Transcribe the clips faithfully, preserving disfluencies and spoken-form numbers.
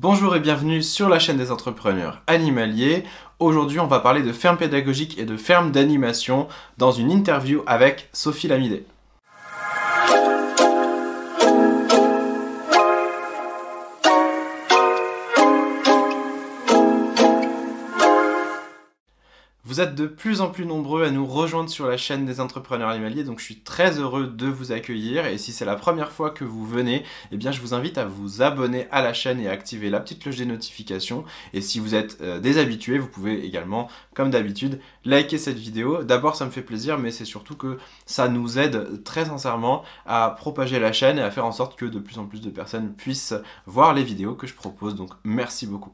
Bonjour et bienvenue sur la chaîne des entrepreneurs animaliers. Aujourd'hui, on va parler de ferme pédagogique et de ferme d'animation dans une interview avec Sophie Lamidé. Vous êtes de plus en plus nombreux à nous rejoindre sur la chaîne des entrepreneurs animaliers, donc je suis très heureux de vous accueillir. Et si c'est la première fois que vous venez, eh bien je vous invite à vous abonner à la chaîne et à activer la petite cloche des notifications. Et si vous êtes euh, des habitués, vous pouvez également, comme d'habitude, liker cette vidéo. D'abord, ça me fait plaisir, mais c'est surtout que ça nous aide très sincèrement à propager la chaîne et à faire en sorte que de plus en plus de personnes puissent voir les vidéos que je propose. Donc merci beaucoup.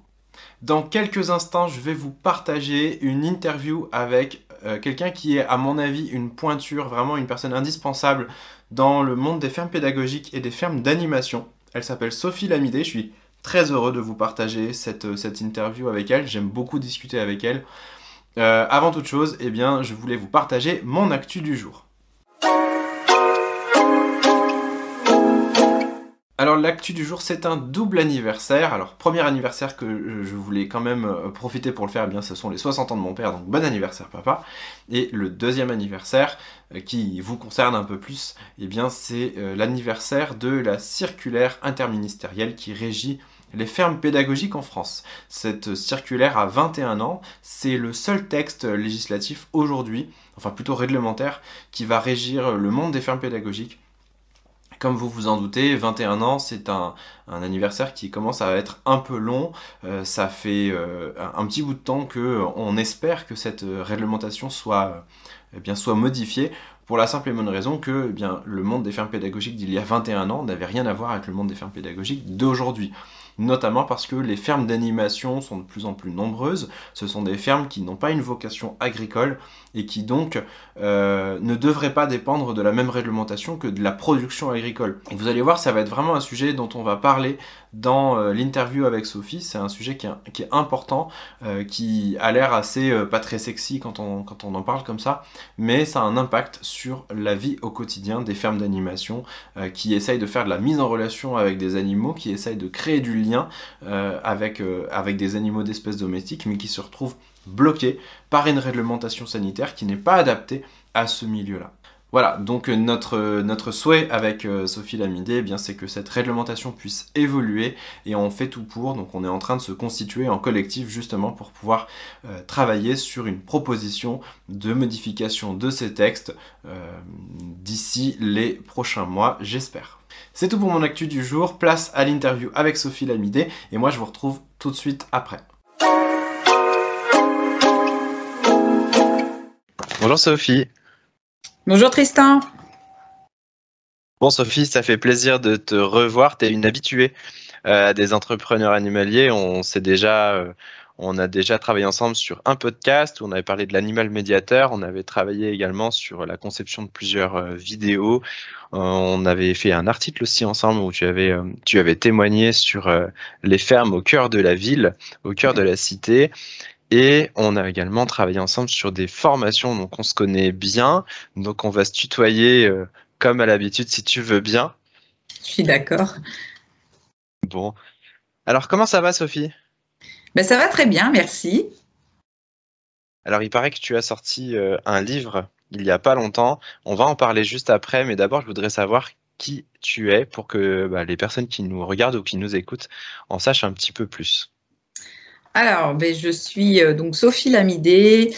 Dans quelques instants, je vais vous partager une interview avec euh, quelqu'un qui est, à mon avis, une pointure, vraiment une personne indispensable dans le monde des fermes pédagogiques et des fermes d'animation. Elle s'appelle Sophie Lamidé, je suis très heureux de vous partager cette, euh, cette interview avec elle, j'aime beaucoup discuter avec elle. Euh, avant toute chose, eh bien, je voulais vous partager mon actu du jour. Alors l'actu du jour, c'est un double anniversaire. Alors premier anniversaire que je voulais quand même profiter pour le faire, eh bien ce sont les soixante ans de mon père, donc bon anniversaire papa. Et le deuxième anniversaire qui vous concerne un peu plus, eh bien c'est l'anniversaire de la circulaire interministérielle qui régit les fermes pédagogiques en France. Cette circulaire a vingt et un ans, c'est le seul texte législatif aujourd'hui, enfin plutôt réglementaire, qui va régir le monde des fermes pédagogiques. Comme vous vous en doutez, vingt et un ans, c'est un, un anniversaire qui commence à être un peu long. Euh, ça fait euh, un, un petit bout de temps qu'on espère que cette réglementation soit, euh, eh bien, soit modifiée pour la simple et bonne raison que eh bien, le monde des fermes pédagogiques d'il y a vingt et un ans n'avait rien à voir avec le monde des fermes pédagogiques d'aujourd'hui. Notamment parce que les fermes d'animation sont de plus en plus nombreuses, ce sont des fermes qui n'ont pas une vocation agricole et qui donc euh, ne devraient pas dépendre de la même réglementation que de la production agricole. Et vous allez voir, ça va être vraiment un sujet dont on va parler dans euh, l'interview avec Sophie, c'est un sujet qui est, qui est important, euh, qui a l'air assez euh, pas très sexy quand on, quand on en parle comme ça, mais ça a un impact sur la vie au quotidien des fermes d'animation euh, qui essayent de faire de la mise en relation avec des animaux, qui essayent de créer du lien euh, avec, euh, avec des animaux d'espèces domestiques, mais qui se retrouvent bloqués par une réglementation sanitaire qui n'est pas adaptée à ce milieu-là. Voilà, donc notre, notre souhait avec Sophie Lamidé, eh bien c'est que cette réglementation puisse évoluer et on fait tout pour, donc on est en train de se constituer en collectif justement pour pouvoir euh, travailler sur une proposition de modification de ces textes euh, d'ici les prochains mois, j'espère. C'est tout pour mon actu du jour, place à l'interview avec Sophie Lamidé et moi je vous retrouve tout de suite après. Bonjour Sophie. Bonjour Tristan. Bon Sophie, ça fait plaisir de te revoir, tu es une habituée euh, des entrepreneurs animaliers, on s'est déjà, euh, on a déjà travaillé ensemble sur un podcast où on avait parlé de l'animal médiateur, on avait travaillé également sur la conception de plusieurs euh, vidéos, euh, on avait fait un article aussi ensemble où tu avais, euh, tu avais témoigné sur euh, les fermes au cœur de la ville, au cœur de la cité. Et on a également travaillé ensemble sur des formations, donc on se connaît bien, donc on va se tutoyer euh, comme à l'habitude si tu veux bien. Je suis d'accord. Bon, alors comment ça va Sophie? Ben, ça va très bien, merci. Alors il paraît que tu as sorti euh, un livre il n'y a pas longtemps, on va en parler juste après, mais d'abord je voudrais savoir qui tu es pour que bah, les personnes qui nous regardent ou qui nous écoutent en sachent un petit peu plus. Alors, ben, je suis euh, donc Sophie Lamidé,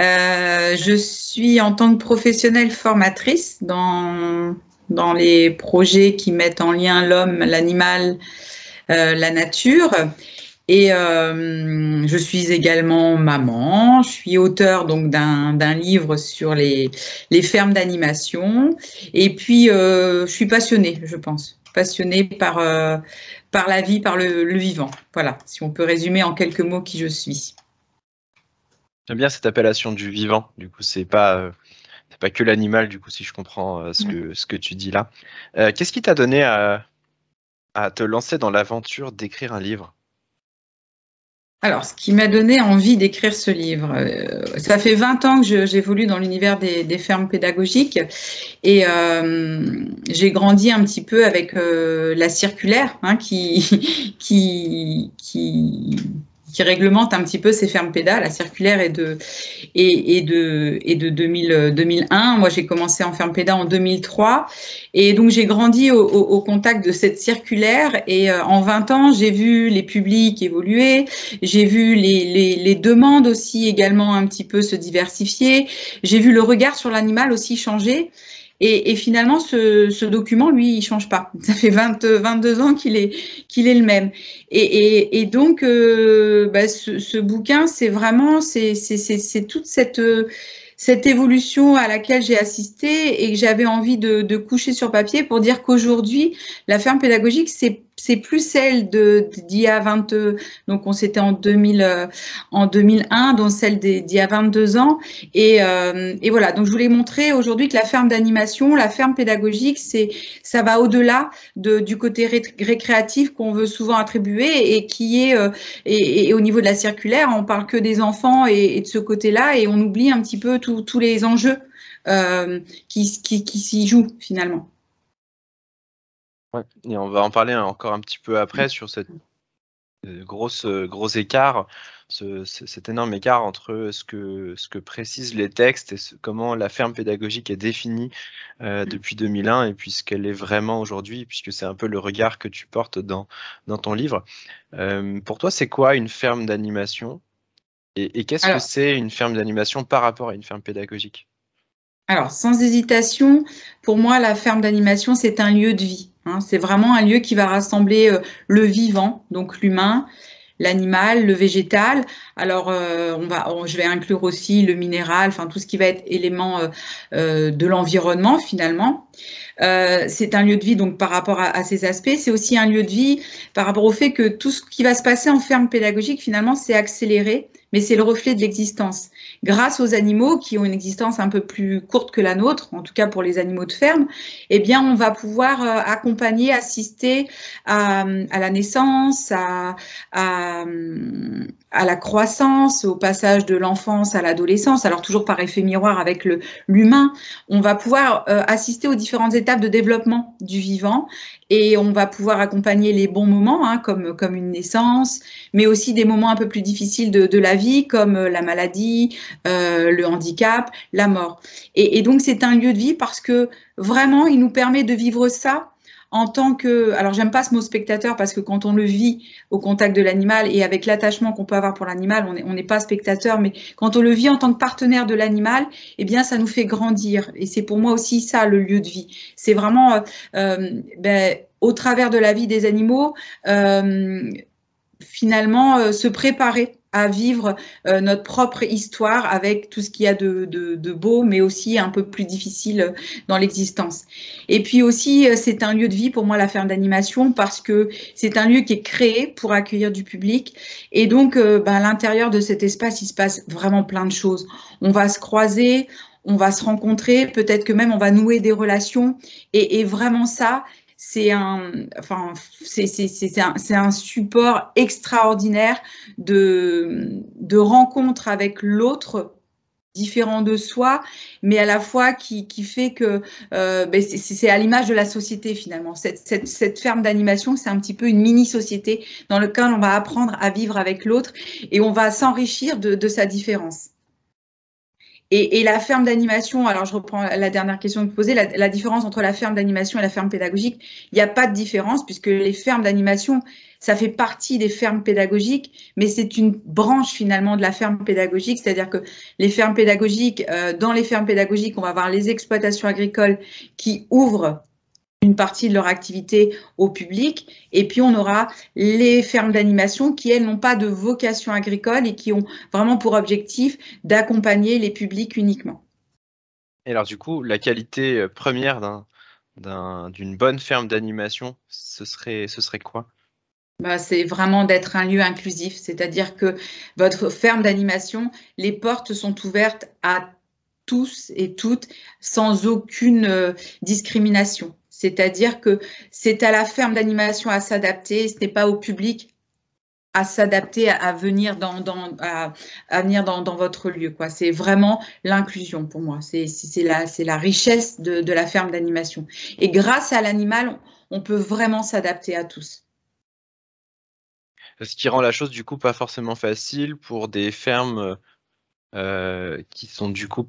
euh, je suis en tant que professionnelle formatrice dans, dans les projets qui mettent en lien l'homme, l'animal, euh, la nature et euh, je suis également maman, je suis auteure donc d'un d'un livre sur les, les fermes d'animation et puis euh, je suis passionnée, je pense. passionnée par, euh, par la vie, par le, le vivant. Voilà, si on peut résumer en quelques mots qui je suis. J'aime bien cette appellation du vivant, du coup, c'est pas, euh, c'est pas que l'animal, du coup, si je comprends euh, ce, mmh. que, ce que tu dis là. Euh, qu'est-ce qui t'a donné à, à te lancer dans l'aventure d'écrire un livre? Alors, ce qui m'a donné envie d'écrire ce livre, euh, ça fait vingt ans que j'évolue dans l'univers des, des fermes pédagogiques et euh, j'ai grandi un petit peu avec euh, la circulaire hein, qui, qui, qui, qui réglemente un petit peu ces fermes pédas. La circulaire est de, est, est de, est de deux mille, deux mille un. Moi, j'ai commencé en ferme pédas en deux mille trois et donc j'ai grandi au, au, au contact de cette circulaire et euh, en vingt ans, j'ai vu les publics évoluer, j'ai vu les, les, les demandes aussi également un petit peu se diversifier, j'ai vu le regard sur l'animal aussi changer. Et, et finalement, ce, ce document, lui, il ne change pas. Ça fait vingt, vingt-deux ans qu'il est, qu'il est le même. Et, et, et donc, euh, bah, ce, ce bouquin, c'est vraiment c'est, c'est, c'est, c'est toute cette, cette évolution à laquelle j'ai assisté et que j'avais envie de, de coucher sur papier pour dire qu'aujourd'hui, la ferme pédagogique, c'est C'est plus celle d'il y a vingt, donc on s'était en, en deux mille un, donc celle d'il y a vingt-deux ans. Et, euh, et voilà, donc je voulais montrer aujourd'hui que la ferme d'animation, la ferme pédagogique, c'est ça va au-delà de, du côté ré récréatif qu'on veut souvent attribuer et qui est, euh, et, et au niveau de la circulaire, on parle que des enfants et, et de ce côté-là et on oublie un petit peu tous les enjeux euh, qui, qui, qui s'y jouent finalement. Et on va en parler encore un petit peu après sur cette grosse gros écart, ce, cet énorme écart entre ce que, ce que précisent les textes et ce, comment la ferme pédagogique est définie euh, depuis deux mille un et puis ce qu'elle est vraiment aujourd'hui, puisque c'est un peu le regard que tu portes dans, dans ton livre. Euh, pour toi, c'est quoi une ferme d'animation et, et qu'est-ce que c'est une ferme d'animation par rapport à une ferme pédagogique? Alors, sans hésitation, pour moi, la ferme d'animation, c'est un lieu de vie. Hein. C'est vraiment un lieu qui va rassembler euh, le vivant, donc l'humain, l'animal, le végétal. Alors, euh, on va, on, je vais inclure aussi le minéral, enfin tout ce qui va être élément euh, euh, de l'environnement finalement. Euh, c'est un lieu de vie donc par rapport à, à ces aspects. C'est aussi un lieu de vie par rapport au fait que tout ce qui va se passer en ferme pédagogique finalement, c'est accéléré. Mais c'est le reflet de l'existence. Grâce aux animaux qui ont une existence un peu plus courte que la nôtre, en tout cas pour les animaux de ferme, eh bien on va pouvoir accompagner, assister à, à la naissance, à, à, à la croissance, au passage de l'enfance à l'adolescence. Alors toujours par effet miroir avec l'humain, on va pouvoir euh, assister aux différentes étapes de développement du vivant. Et on va pouvoir accompagner les bons moments, hein, comme, comme une naissance, mais aussi des moments un peu plus difficiles de, de la vie, comme la maladie, euh, le handicap, la mort. Et, et donc, c'est un lieu de vie parce que vraiment, il nous permet de vivre ça en tant que... Alors, j'aime pas ce mot spectateur parce que quand on le vit au contact de l'animal et avec l'attachement qu'on peut avoir pour l'animal, on n'est pas spectateur, mais quand on le vit en tant que partenaire de l'animal, eh bien, ça nous fait grandir. Et c'est pour moi aussi ça, le lieu de vie. C'est vraiment, euh, ben, au travers de la vie des animaux, euh, finalement, euh, se préparer à vivre euh, notre propre histoire avec tout ce qu'il y a de, de, de beau, mais aussi un peu plus difficile dans l'existence. Et puis aussi, c'est un lieu de vie pour moi, la ferme d'animation, parce que c'est un lieu qui est créé pour accueillir du public. Et donc, euh, bah, à l'intérieur de cet espace, il se passe vraiment plein de choses. On va se croiser, on va se rencontrer, peut-être que même on va nouer des relations. Et, et vraiment ça, c'est un, enfin, c'est, c'est, c'est un, c'est un support extraordinaire de, de rencontre avec l'autre, différent de soi, mais à la fois qui, qui fait que euh, ben c'est à l'image de la société finalement. Cette, cette, cette ferme d'animation, c'est un petit peu une mini-société dans laquelle on va apprendre à vivre avec l'autre et on va s'enrichir de, de sa différence. Et, et la ferme d'animation, alors je reprends la dernière question que vous posez, la, la différence entre la ferme d'animation et la ferme pédagogique, il n'y a pas de différence puisque les fermes d'animation, ça fait partie des fermes pédagogiques, mais c'est une branche finalement de la ferme pédagogique, c'est-à-dire que les fermes pédagogiques, euh, dans les fermes pédagogiques, on va avoir les exploitations agricoles qui ouvrent une partie de leur activité au public et puis on aura les fermes d'animation qui elles n'ont pas de vocation agricole et qui ont vraiment pour objectif d'accompagner les publics uniquement. Et alors du coup la qualité première d'un, d'un, d'une bonne ferme d'animation ce serait, ce serait quoi ? Bah, c'est vraiment d'être un lieu inclusif, c'est-à-dire que votre ferme d'animation, les portes sont ouvertes à tous et toutes sans aucune discrimination. C'est-à-dire que c'est à la ferme d'animation à s'adapter, ce n'est pas au public à s'adapter, à, à venir dans, dans, à, à venir dans, dans votre lieu, quoi. C'est vraiment l'inclusion pour moi. C'est la, la richesse de, de la ferme d'animation. Et grâce à l'animal, on peut vraiment s'adapter à tous. Ce qui rend la chose du coup pas forcément facile pour des fermes euh, qui sont du coup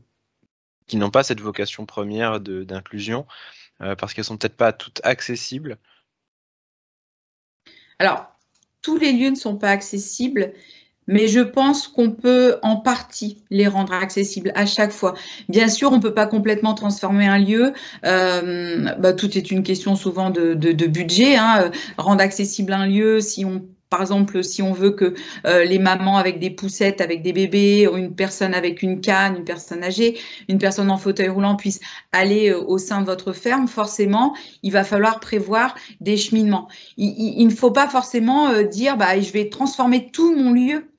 qui n'ont pas cette vocation première d'inclusion euh, parce qu'elles sont peut-être pas toutes accessibles. Alors tous les lieux ne sont pas accessibles, mais je pense qu'on peut en partie les rendre accessibles à chaque fois. Bien sûr, on ne peut pas complètement transformer un lieu. Euh, bah, tout est une question souvent de, de, de budget. Hein. Rendre accessible un lieu, si on Par exemple, si on veut que euh, les mamans avec des poussettes, avec des bébés, ou une personne avec une canne, une personne âgée, une personne en fauteuil roulant puisse aller euh, au sein de votre ferme, forcément, il va falloir prévoir des cheminements. Il ne faut pas forcément euh, dire bah, « je vais transformer tout mon lieu »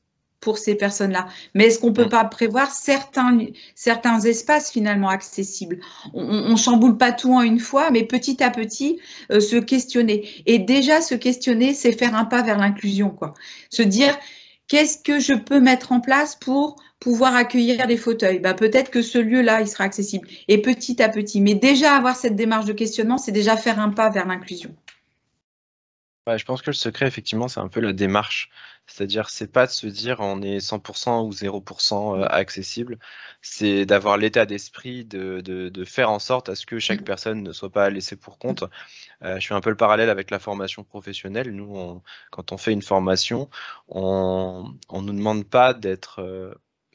pour ces personnes-là. Mais est-ce qu'on ne peut pas prévoir certains, certains espaces finalement accessibles? On ne chamboule pas tout en une fois, mais petit à petit, euh, se questionner. Et déjà, se questionner, c'est faire un pas vers l'inclusion, quoi. Se dire, qu'est-ce que je peux mettre en place pour pouvoir accueillir des fauteuils? Ben, peut-être que ce lieu-là, il sera accessible. Et petit à petit. Mais déjà, avoir cette démarche de questionnement, c'est déjà faire un pas vers l'inclusion. Ouais, je pense que le secret, effectivement, c'est un peu la démarche. C'est-à-dire, c'est pas de se dire on est cent pour cent ou zéro pour cent accessible, c'est d'avoir l'état d'esprit de, de, de faire en sorte à ce que chaque personne ne soit pas laissée pour compte. Euh, je fais un peu le parallèle avec la formation professionnelle. Nous, on, quand on fait une formation, on ne nous demande pas d'être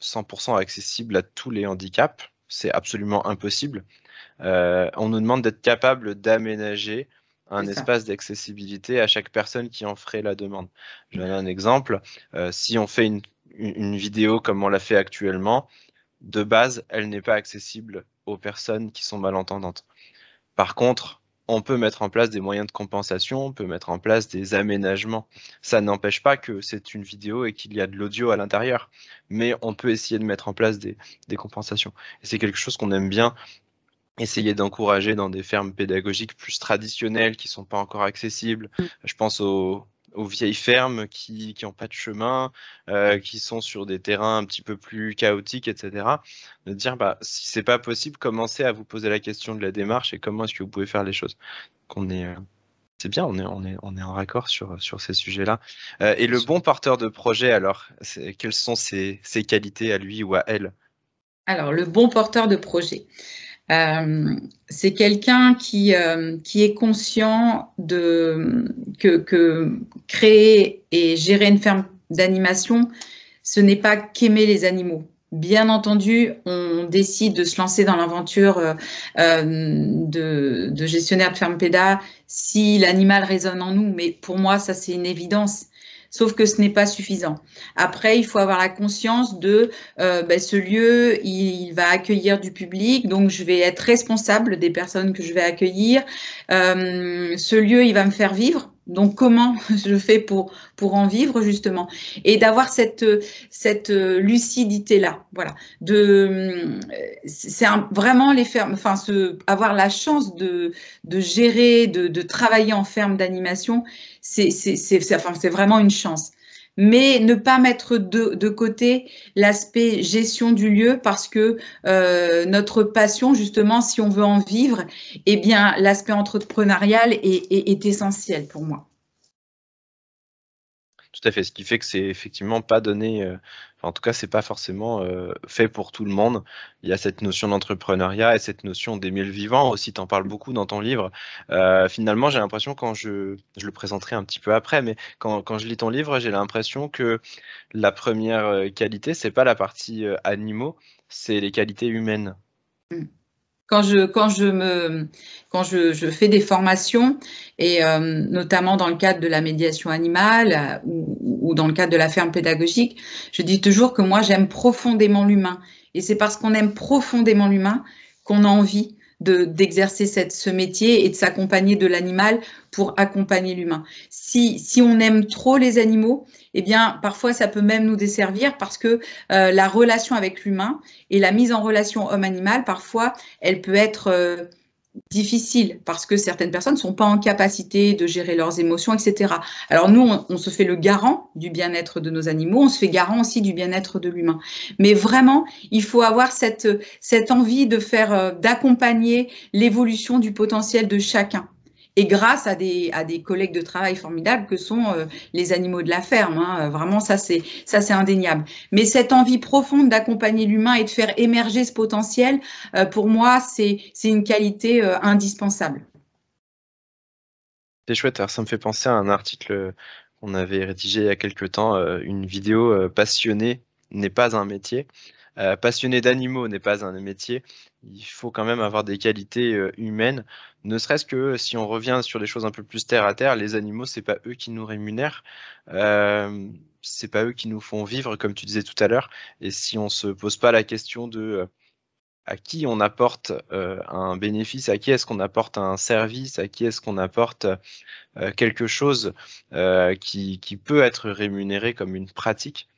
cent pour cent accessible à tous les handicaps, c'est absolument impossible. Euh, on nous demande d'être capable d'aménager un espace d'accessibilité à chaque personne qui en ferait la demande. Je donne un exemple. Euh, si on fait une, une vidéo comme on la fait actuellement, de base, elle n'est pas accessible aux personnes qui sont malentendantes. Par contre, on peut mettre en place des moyens de compensation, on peut mettre en place des aménagements. Ça n'empêche pas que c'est une vidéo et qu'il y a de l'audio à l'intérieur, mais on peut essayer de mettre en place des, des compensations. C'est quelque chose qu'on aime bien essayer d'encourager dans des fermes pédagogiques plus traditionnelles qui ne sont pas encore accessibles. Je pense aux, aux vieilles fermes qui n'ont pas de chemin, euh, qui sont sur des terrains un petit peu plus chaotiques, et cetera. De dire, bah, si ce n'est pas possible, commencez à vous poser la question de la démarche et comment est-ce que vous pouvez faire les choses. Qu'on est, euh, c'est bien, on est, on est, on est en raccord sur, sur ces sujets-là. Euh, et le bon porteur de projet, alors, quelles sont ses, ses qualités à lui ou à elle? Alors, le bon porteur de projet. Euh, c'est quelqu'un qui, euh, qui est conscient de, que, que créer et gérer une ferme d'animation, ce n'est pas qu'aimer les animaux. Bien entendu, on décide de se lancer dans l'aventure euh, de, de gestionnaire de ferme péda si l'animal résonne en nous, mais pour moi, ça c'est une évidence. Sauf que ce n'est pas suffisant. Après, il faut avoir la conscience de euh, ben, ce lieu, il, il va accueillir du public, donc je vais être responsable des personnes que je vais accueillir. Euh, ce lieu, il va me faire vivre. Donc, comment je fais pour, pour en vivre, justement? Et d'avoir cette, cette lucidité-là, voilà. C'est vraiment les fermes, enfin, ce, avoir la chance de, de gérer, de, de travailler en ferme d'animation, c'est enfin, vraiment une chance. Mais ne pas mettre de, de côté l'aspect gestion du lieu parce que euh, notre passion, justement, si on veut en vivre, eh bien, l'aspect entrepreneurial est, est, est essentiel pour moi. Tout à fait, ce qui fait que c'est effectivement pas donné, euh, en tout cas, c'est pas forcément euh, fait pour tout le monde. Il y a cette notion d'entrepreneuriat et cette notion d'aimer le vivant aussi, tu en parles beaucoup dans ton livre. Euh, finalement, j'ai l'impression, quand je, je le présenterai un petit peu après, mais quand, quand je lis ton livre, j'ai l'impression que la première qualité, c'est pas la partie euh, animaux, c'est les qualités humaines. Mmh. Quand je, quand je, me, quand je, je fais des formations, et euh, notamment dans le cadre de la médiation animale ou, ou dans le cadre de la ferme pédagogique, je dis toujours que moi, j'aime profondément l'humain. Et c'est parce qu'on aime profondément l'humain qu'on a envie de, d'exercer cette, ce métier et de s'accompagner de l'animal pour accompagner l'humain. Si, si on aime trop les animaux, eh bien, parfois, ça peut même nous desservir parce que euh, la relation avec l'humain et la mise en relation homme-animal, parfois, elle peut être euh, difficile parce que certaines personnes ne sont pas en capacité de gérer leurs émotions, et cetera. Alors nous, on, on se fait le garant du bien-être de nos animaux, on se fait garant aussi du bien-être de l'humain. Mais vraiment, il faut avoir cette, cette envie de faire, d'accompagner l'évolution du potentiel de chacun. Et grâce à des, à des collègues de travail formidables que sont euh, les animaux de la ferme, hein, vraiment ça c'est ça c'est indéniable. Mais cette envie profonde d'accompagner l'humain et de faire émerger ce potentiel, euh, pour moi c'est c'est une qualité euh, indispensable. C'est chouette, alors ça me fait penser à un article qu'on avait rédigé il y a quelques temps, euh, une vidéo euh, passionné n'est pas un métier. Euh, passionné d'animaux n'est pas un métier, il faut quand même avoir des qualités euh, humaines, ne serait-ce que si on revient sur des choses un peu plus terre à terre, les animaux, c'est pas eux qui nous rémunèrent, euh, c'est pas eux qui nous font vivre, comme tu disais tout à l'heure, et si on se pose pas la question de euh, à qui on apporte euh, un bénéfice, à qui est-ce qu'on apporte un service, à qui est-ce qu'on apporte euh, quelque chose euh, qui, qui peut être rémunéré comme une pratique.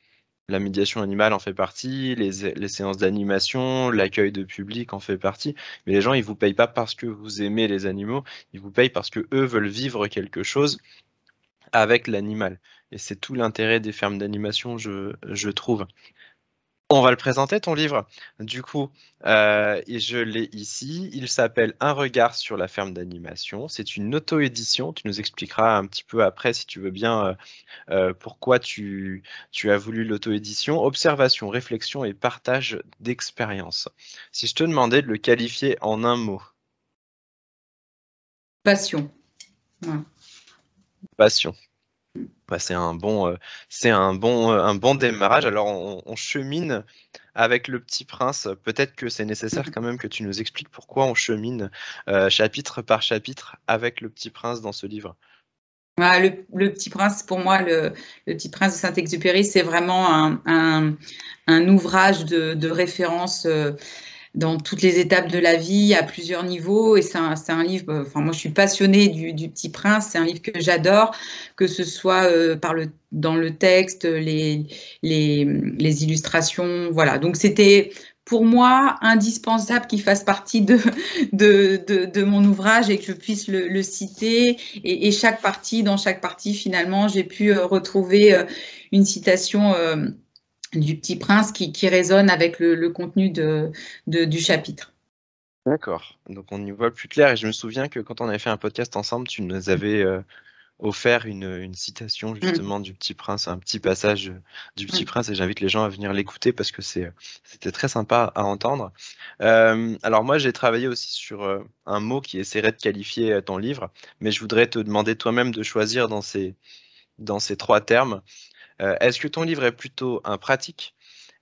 La médiation animale en fait partie, les, les séances d'animation, l'accueil de public en fait partie. Mais les gens, ils vous payent pas parce que vous aimez les animaux, ils vous payent parce que eux veulent vivre quelque chose avec l'animal. Et c'est tout l'intérêt des fermes d'animation, je, je trouve. On va le présenter, ton livre. Du coup, euh, et je l'ai ici. Il s'appelle « Un regard sur la ferme d'animation ». C'est une auto-édition. Tu nous expliqueras un petit peu après, si tu veux bien, euh, pourquoi tu, tu as voulu l'auto-édition. Observation, réflexion et partage d'expérience. Si je te demandais de le qualifier en un mot. Passion. Ouais. Passion. Bah, c'est un bon, euh, c'est un bon, euh, un bon démarrage. Alors, on, on chemine avec le Petit Prince. Peut-être que c'est nécessaire quand même que tu nous expliques pourquoi on chemine euh, chapitre par chapitre avec le Petit Prince dans ce livre. Ah, le, le Petit Prince, pour moi, le, le Petit Prince de Saint-Exupéry, c'est vraiment un, un, un ouvrage de, de référence. Euh, dans toutes les étapes de la vie, à plusieurs niveaux, et c'est un, un livre, enfin moi je suis passionnée du, du Petit Prince, c'est un livre que j'adore, que ce soit euh, par le, dans le texte, les, les, les illustrations, voilà. Donc c'était pour moi indispensable qu'il fasse partie de, de, de, de mon ouvrage et que je puisse le, le citer, et, et chaque partie, dans chaque partie finalement, j'ai pu euh, retrouver euh, une citation euh, du Petit Prince qui, qui résonne avec le, le contenu de, de, du chapitre. D'accord, donc on y voit plus clair, et je me souviens que quand on avait fait un podcast ensemble, tu nous avais euh, offert une, une citation justement mmh. du Petit Prince, un petit passage du Petit mmh. Prince, et j'invite les gens à venir l'écouter parce que c'était très sympa à entendre. Euh, alors moi j'ai travaillé aussi sur un mot qui essaierait de qualifier ton livre, mais je voudrais te demander toi-même de choisir dans ces, dans ces trois termes. Euh, est-ce que ton livre est plutôt un pratique?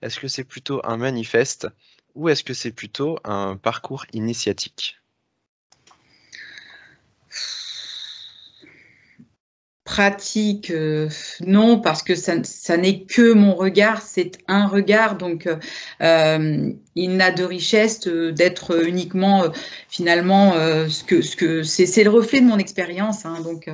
Est-ce que c'est plutôt un manifeste? Ou est-ce que c'est plutôt un parcours initiatique? Pratique, euh, non, parce que ça, ça n'est que mon regard, c'est un regard, donc euh, il n'a de richesse d'être uniquement, euh, finalement, euh, ce que ce que c'est le reflet de mon expérience, hein, donc, euh,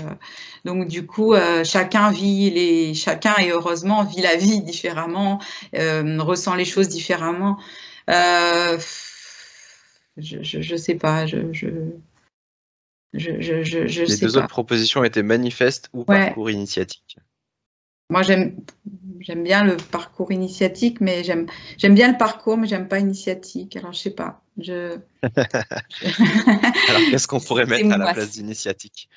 donc du coup, euh, chacun vit, les, chacun, et heureusement, vit la vie différemment, euh, ressent les choses différemment, euh, je, je, je sais pas, je... je... Je, je, je, je les sais deux pas. Autres propositions étaient manifeste ou ouais. Parcours initiatique. Moi, j'aime j'aime bien le parcours initiatique, mais j'aime j'aime bien le parcours, mais j'aime pas initiatique. Alors, je sais pas. Je... Alors, qu'est-ce qu'on pourrait mettre moi. à la place d'initiatique?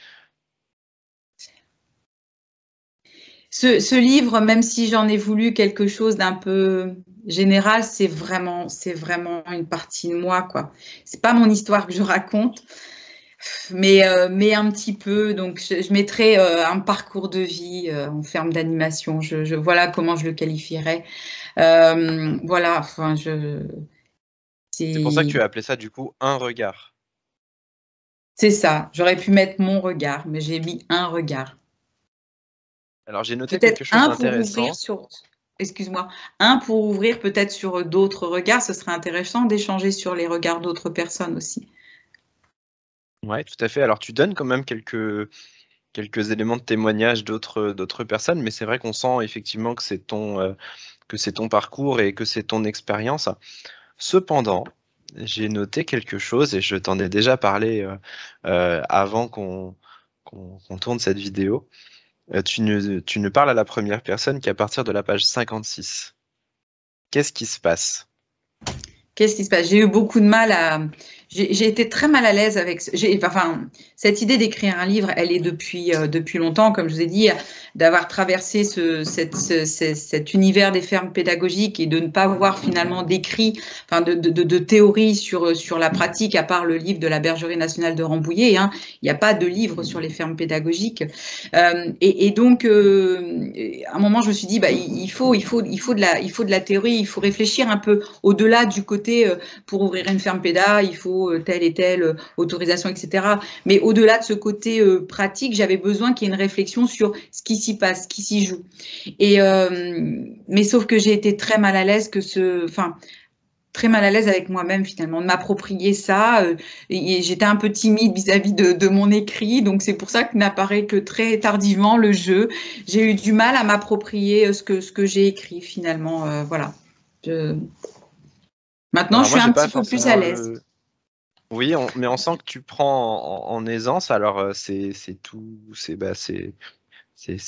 Ce, ce livre, même si j'en ai voulu quelque chose d'un peu général, c'est vraiment c'est vraiment une partie de moi, quoi. C'est pas mon histoire que je raconte. Mais, euh, mais un petit peu, donc je, je mettrais euh, un parcours de vie euh, en ferme d'animation, je, je, voilà comment je le qualifierais. Euh, voilà, enfin je... C'est pour ça que tu as appelé ça du coup un regard. C'est ça, j'aurais pu mettre mon regard, mais j'ai mis un regard. Alors j'ai noté quelque chose d'intéressant. Sur... Excuse-moi, un pour ouvrir peut-être sur d'autres regards, ce serait intéressant d'échanger sur les regards d'autres personnes aussi. Oui, tout à fait. Alors, tu donnes quand même quelques, quelques éléments de témoignage d'autres d'autres personnes, mais c'est vrai qu'on sent effectivement que c'est ton, euh, que c'est ton parcours et que c'est ton expérience. Cependant, j'ai noté quelque chose et je t'en ai déjà parlé euh, euh, avant qu'on qu'on, qu'on tourne cette vidéo. Euh, tu ne, tu ne parles à la première personne qu'à partir de la page cinquante-six. Qu'est-ce qui se passe ? Qu'est-ce qui se passe ? J'ai eu beaucoup de mal à... J'ai été très mal à l'aise avec... Enfin, cette idée d'écrire un livre, elle est depuis, euh, depuis longtemps, comme je vous ai dit, d'avoir traversé ce, cette, ce, ce, cet univers des fermes pédagogiques et de ne pas avoir finalement d'écrit, enfin de, de, de, de théorie sur, sur la pratique, à part le livre de la Bergerie Nationale de Rambouillet. Hein, il n'y a pas de livre sur les fermes pédagogiques. Euh, et, et donc, euh, à un moment, je me suis dit, bah, il, faut, il, faut, il, faut de la, il faut de la théorie, il faut réfléchir un peu au-delà du côté pour ouvrir une ferme péda, il faut telle et telle autorisation, et cetera. Mais au-delà de ce côté pratique, j'avais besoin qu'il y ait une réflexion sur ce qui s'y passe, ce qui s'y joue. Et euh, mais sauf que j'ai été très mal à l'aise que ce, enfin. très mal à l'aise avec moi-même finalement, de m'approprier ça. Euh, et j'étais un peu timide vis-à-vis de, de mon écrit, donc c'est pour ça que n'apparaît que très tardivement le jeu. J'ai eu du mal à m'approprier ce que, ce que j'ai écrit finalement. Euh, voilà. Je... Maintenant, alors je suis moi, un petit peu plus à l'aise. Le... Oui, on, mais on sent que tu prends en, en aisance. Alors, c'est tout, c'est bah,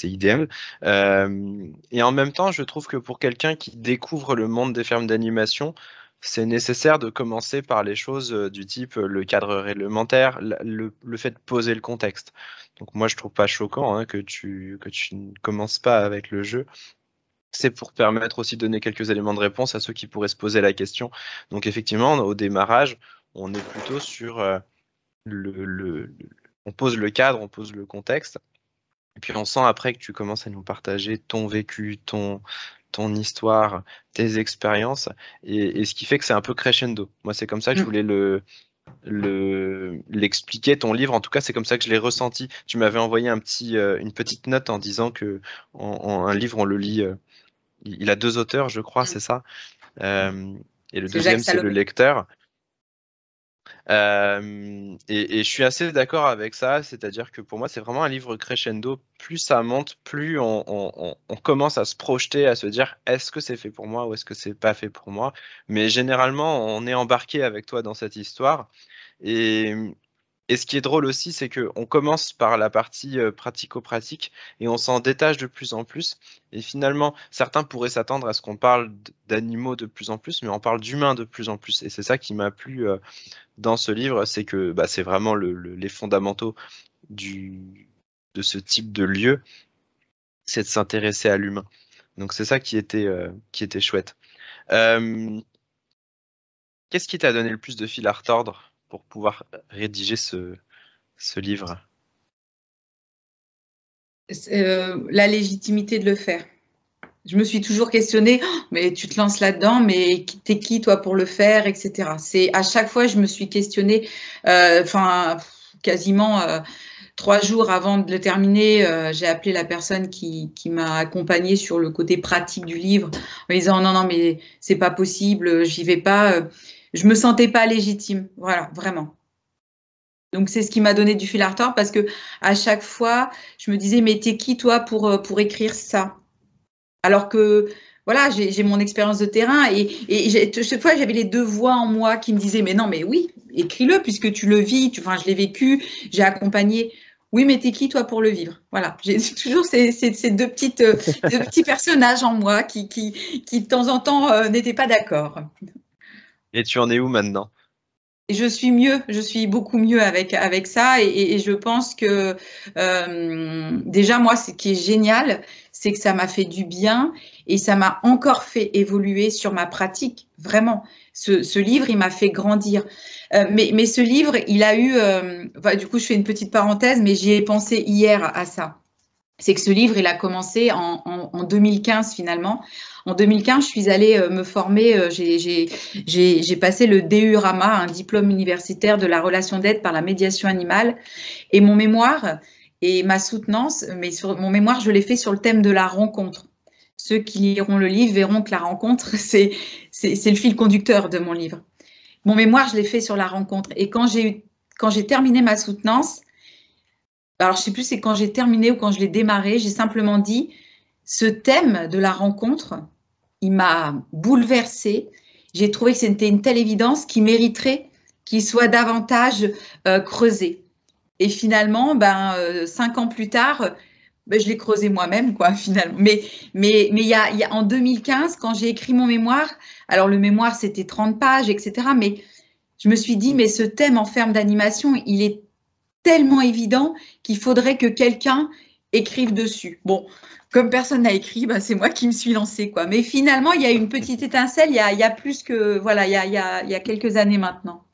idéal. Euh, et en même temps, je trouve que pour quelqu'un qui découvre le monde des fermes d'animation, c'est nécessaire de commencer par les choses du type le cadre réglementaire, le, le fait de poser le contexte. Donc, moi, je trouve pas choquant hein, que tu, que tu ne commences pas avec le jeu. C'est pour permettre aussi de donner quelques éléments de réponse à ceux qui pourraient se poser la question. Donc effectivement, au démarrage, on est plutôt sur euh, le, le, on pose le cadre, on pose le contexte, et puis on sent après que tu commences à nous partager ton vécu, ton, ton histoire, tes expériences, et, et ce qui fait que c'est un peu crescendo. Moi, c'est comme ça que je voulais le... le l'expliquer ton livre, en tout cas c'est comme ça que je l'ai ressenti. Tu m'avais envoyé un petit euh, une petite note en disant que en, en, un livre on le lit euh, il a deux auteurs je crois, mmh. c'est ça euh, et le deuxième c'est le lecteur euh, et, et je suis assez d'accord avec ça, c'est-à-dire que pour moi c'est vraiment un livre crescendo, plus ça monte plus on, on, on commence à se projeter, à se dire est-ce que c'est fait pour moi ou est-ce que c'est pas fait pour moi, mais généralement on est embarqué avec toi dans cette histoire. Et, et ce qui est drôle aussi, c'est qu'on commence par la partie pratico-pratique et on s'en détache de plus en plus. Et finalement, certains pourraient s'attendre à ce qu'on parle d'animaux de plus en plus, mais on parle d'humains de plus en plus. Et c'est ça qui m'a plu dans ce livre, c'est que bah, c'est vraiment le, le, les fondamentaux du, de ce type de lieu, c'est de s'intéresser à l'humain. Donc c'est ça qui était, euh, qui était chouette. Euh, Qu'est-ce qui t'a donné le plus de fil à retordre pour pouvoir rédiger ce, ce livre? euh, La légitimité de le faire. Je me suis toujours questionnée, oh, mais tu te lances là-dedans, mais t'es qui toi pour le faire, et cetera. C'est à chaque fois je me suis questionnée, enfin euh, quasiment euh, trois jours avant de le terminer, euh, j'ai appelé la personne qui, qui m'a accompagnée sur le côté pratique du livre en disant non non mais c'est pas possible, j'y vais pas. Euh, Je me sentais pas légitime, voilà, vraiment. Donc c'est ce qui m'a donné du fil à retordre parce que à chaque fois, je me disais mais t'es qui toi pour pour écrire ça? Alors que voilà, j'ai mon expérience de terrain et, et chaque fois j'avais les deux voix en moi qui me disaient mais non mais oui, écris-le puisque tu le vis, tu, enfin je l'ai vécu, j'ai accompagné. Oui mais t'es qui toi pour le vivre? Voilà, j'ai toujours ces, ces, ces deux petites deux petits personnages en moi qui qui qui de temps en temps euh, n'étaient pas d'accord. Et tu en es où maintenant? Je suis mieux, je suis beaucoup mieux avec, avec ça et, et je pense que euh, déjà moi ce qui est génial c'est que ça m'a fait du bien et ça m'a encore fait évoluer sur ma pratique, vraiment. Ce, ce livre il m'a fait grandir. Euh, mais, mais ce livre il a eu, euh, bah, du coup je fais une petite parenthèse mais j'y ai pensé hier à ça. C'est que ce livre, il a commencé en, en, en deux mille quinze finalement. En deux mille quinze, je suis allée me former, j'ai passé le DEURAMA, un diplôme universitaire de la relation d'aide par la médiation animale. Et mon mémoire et ma soutenance, mais sur, mon mémoire, je l'ai fait sur le thème de la rencontre. Ceux qui liront le livre verront que la rencontre, c'est le fil conducteur de mon livre. Mon mémoire, je l'ai fait sur la rencontre. Et quand j'ai terminé ma soutenance, alors, je ne sais plus, c'est quand j'ai terminé ou quand je l'ai démarré, j'ai simplement dit, ce thème de la rencontre, il m'a bouleversée. j'ai trouvé que c'était une telle évidence qui mériterait qu'il soit davantage euh, creusé. Et finalement, ben, euh, cinq ans plus tard, ben, je l'ai creusé moi-même, quoi, finalement. Mais, mais, mais y a, y a, en deux mille quinze, quand j'ai écrit mon mémoire, alors le mémoire, c'était trente pages, et cetera, mais je me suis dit, mais ce thème en ferme d'animation, il est tellement évident qu'il faudrait que quelqu'un écrive dessus. Bon, comme personne n'a écrit, ben, c'est moi qui me suis lancée, quoi. Mais finalement, il y a une petite étincelle, il y a, y a plus que, voilà, il y a, y a, y a quelques années maintenant.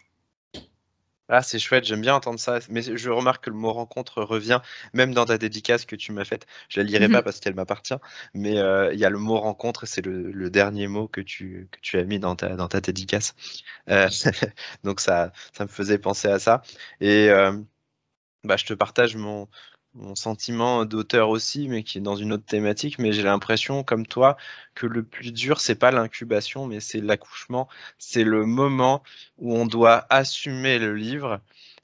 Ah, c'est chouette, j'aime bien entendre ça, mais je remarque que le mot rencontre revient, même dans ta dédicace que tu m'as faite, je la lirai mmh. pas parce qu'elle m'appartient, mais il euh, y a le mot rencontre, c'est le, le dernier mot que tu, que tu as mis dans ta, dans ta dédicace, euh, donc ça, ça me faisait penser à ça, et euh, bah, je te partage mon... mon sentiment d'auteur aussi, mais qui est dans une autre thématique, mais j'ai l'impression, comme toi, que le plus dur, c'est pas l'incubation, mais c'est l'accouchement, c'est le moment où on doit assumer le livre,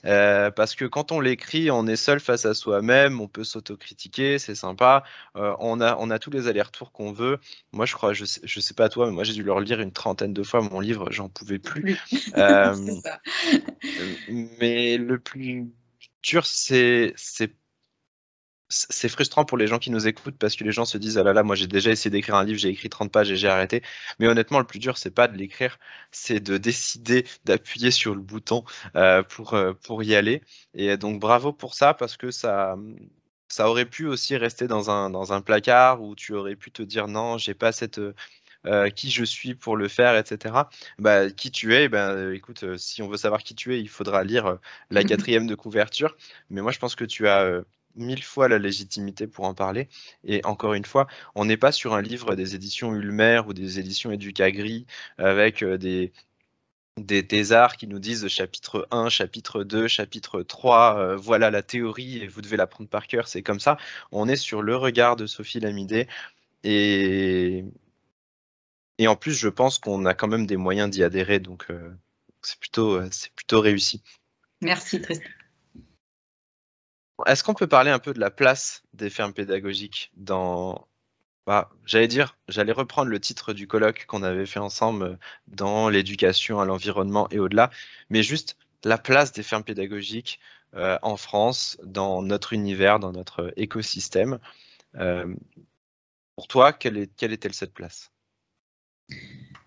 euh, parce que quand on l'écrit, on est seul face à soi-même, on peut s'autocritiquer, c'est sympa, euh, on a, on a tous les allers-retours qu'on veut. Moi, je crois, je sais, je sais pas toi, mais moi, j'ai dû le relire une trentaine de fois, mon livre, j'en pouvais plus. Euh, mais le plus dur, c'est c'est frustrant pour les gens qui nous écoutent parce que les gens se disent « Ah là là, moi j'ai déjà essayé d'écrire un livre, j'ai écrit trente pages et j'ai arrêté. » Mais honnêtement, le plus dur, c'est pas de l'écrire, c'est de décider d'appuyer sur le bouton euh, pour, euh, pour y aller. Et donc bravo pour ça parce que ça... ça aurait pu aussi rester dans un, dans un placard où tu aurais pu te dire « Non, j'ai pas cette... Euh, » Euh, qui je suis pour le faire, et cetera. Bah, qui tu es, bah, euh, écoute, euh, si on veut savoir qui tu es, il faudra lire euh, la quatrième de couverture. Mais moi, je pense que tu as euh, mille fois la légitimité pour en parler. Et encore une fois, on n'est pas sur un livre des éditions Ulmer ou des éditions Educagri avec euh, des... Des, des arts qui nous disent chapitre un, chapitre deux, chapitre trois, euh, voilà la théorie et vous devez la prendre par cœur, c'est comme ça. On est sur le regard de Sophie Lamidé et... Et en plus, je pense qu'on a quand même des moyens d'y adhérer, donc euh, c'est plutôt, euh, c'est plutôt réussi. Merci, Tristan. Est-ce qu'on peut parler un peu de la place des fermes pédagogiques dans... Bah, j'allais dire, j'allais reprendre le titre du colloque qu'on avait fait ensemble dans l'éducation à l'environnement et au-delà, mais juste la place des fermes pédagogiques euh, en France, dans notre univers, dans notre écosystème. Euh, pour toi, quelle est, quelle est-elle cette place ?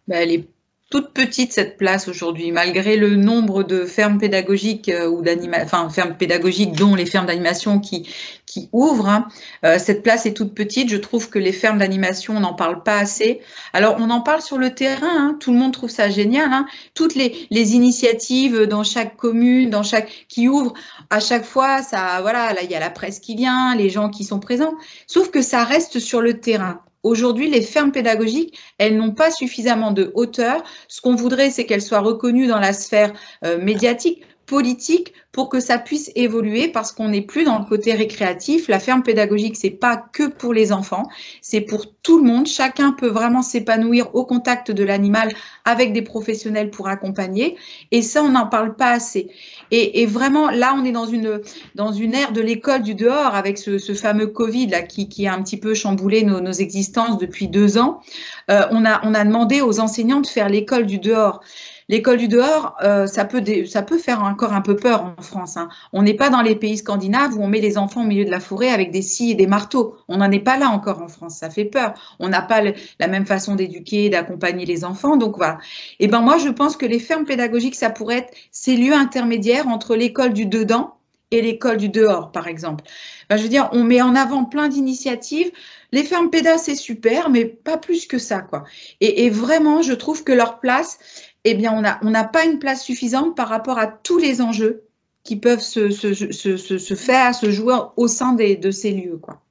Ben, elle est toute petite cette place aujourd'hui, malgré le nombre de fermes pédagogiques euh, ou d'animation, enfin fermes pédagogiques dont les fermes d'animation qui, qui ouvrent. Hein. Euh, cette place est toute petite. Je trouve que les fermes d'animation, on n'en parle pas assez. Alors on en parle sur le terrain. Hein. Tout le monde trouve ça génial. Hein. Toutes les, les initiatives dans chaque commune, dans chaque qui ouvre, à chaque fois, ça, voilà, là il y a la presse qui vient, les gens qui sont présents. Sauf que ça reste sur le terrain. Aujourd'hui, les fermes pédagogiques, elles n'ont pas suffisamment de hauteur. Ce qu'on voudrait, c'est qu'elles soient reconnues dans la sphère euh, médiatique, politique, pour que ça puisse évoluer parce qu'on n'est plus dans le côté récréatif. La ferme pédagogique, c'est pas que pour les enfants, c'est pour tout le monde. Chacun peut vraiment s'épanouir au contact de l'animal avec des professionnels pour accompagner. Et ça, on n'en parle pas assez. Et, et vraiment, là, on est dans une, dans une ère de l'école du dehors avec ce, ce fameux Covid là, qui, qui a un petit peu chamboulé nos, nos existences depuis deux ans. Euh, on a, on a demandé aux enseignants de faire l'école du dehors. L'école du dehors, euh, ça peut dé ça peut faire encore un peu peur en France. Hein. On n'est pas dans les pays scandinaves où on met les enfants au milieu de la forêt avec des scies et des marteaux. On n'en est pas là encore en France, ça fait peur. On n'a pas le, la même façon d'éduquer, d'accompagner les enfants, donc voilà. Et ben moi, je pense que les fermes pédagogiques, ça pourrait être ces lieux intermédiaires entre l'école du dedans et l'école du dehors, par exemple. Ben, je veux dire, on met en avant plein d'initiatives. Les fermes pédas, c'est super, mais pas plus que ça, quoi. Et, et vraiment, je trouve que leur place... eh bien, on n'a on n'a pas une place suffisante par rapport à tous les enjeux qui peuvent se, se, se, se, se faire, se jouer au sein des, de ces lieux, quoi.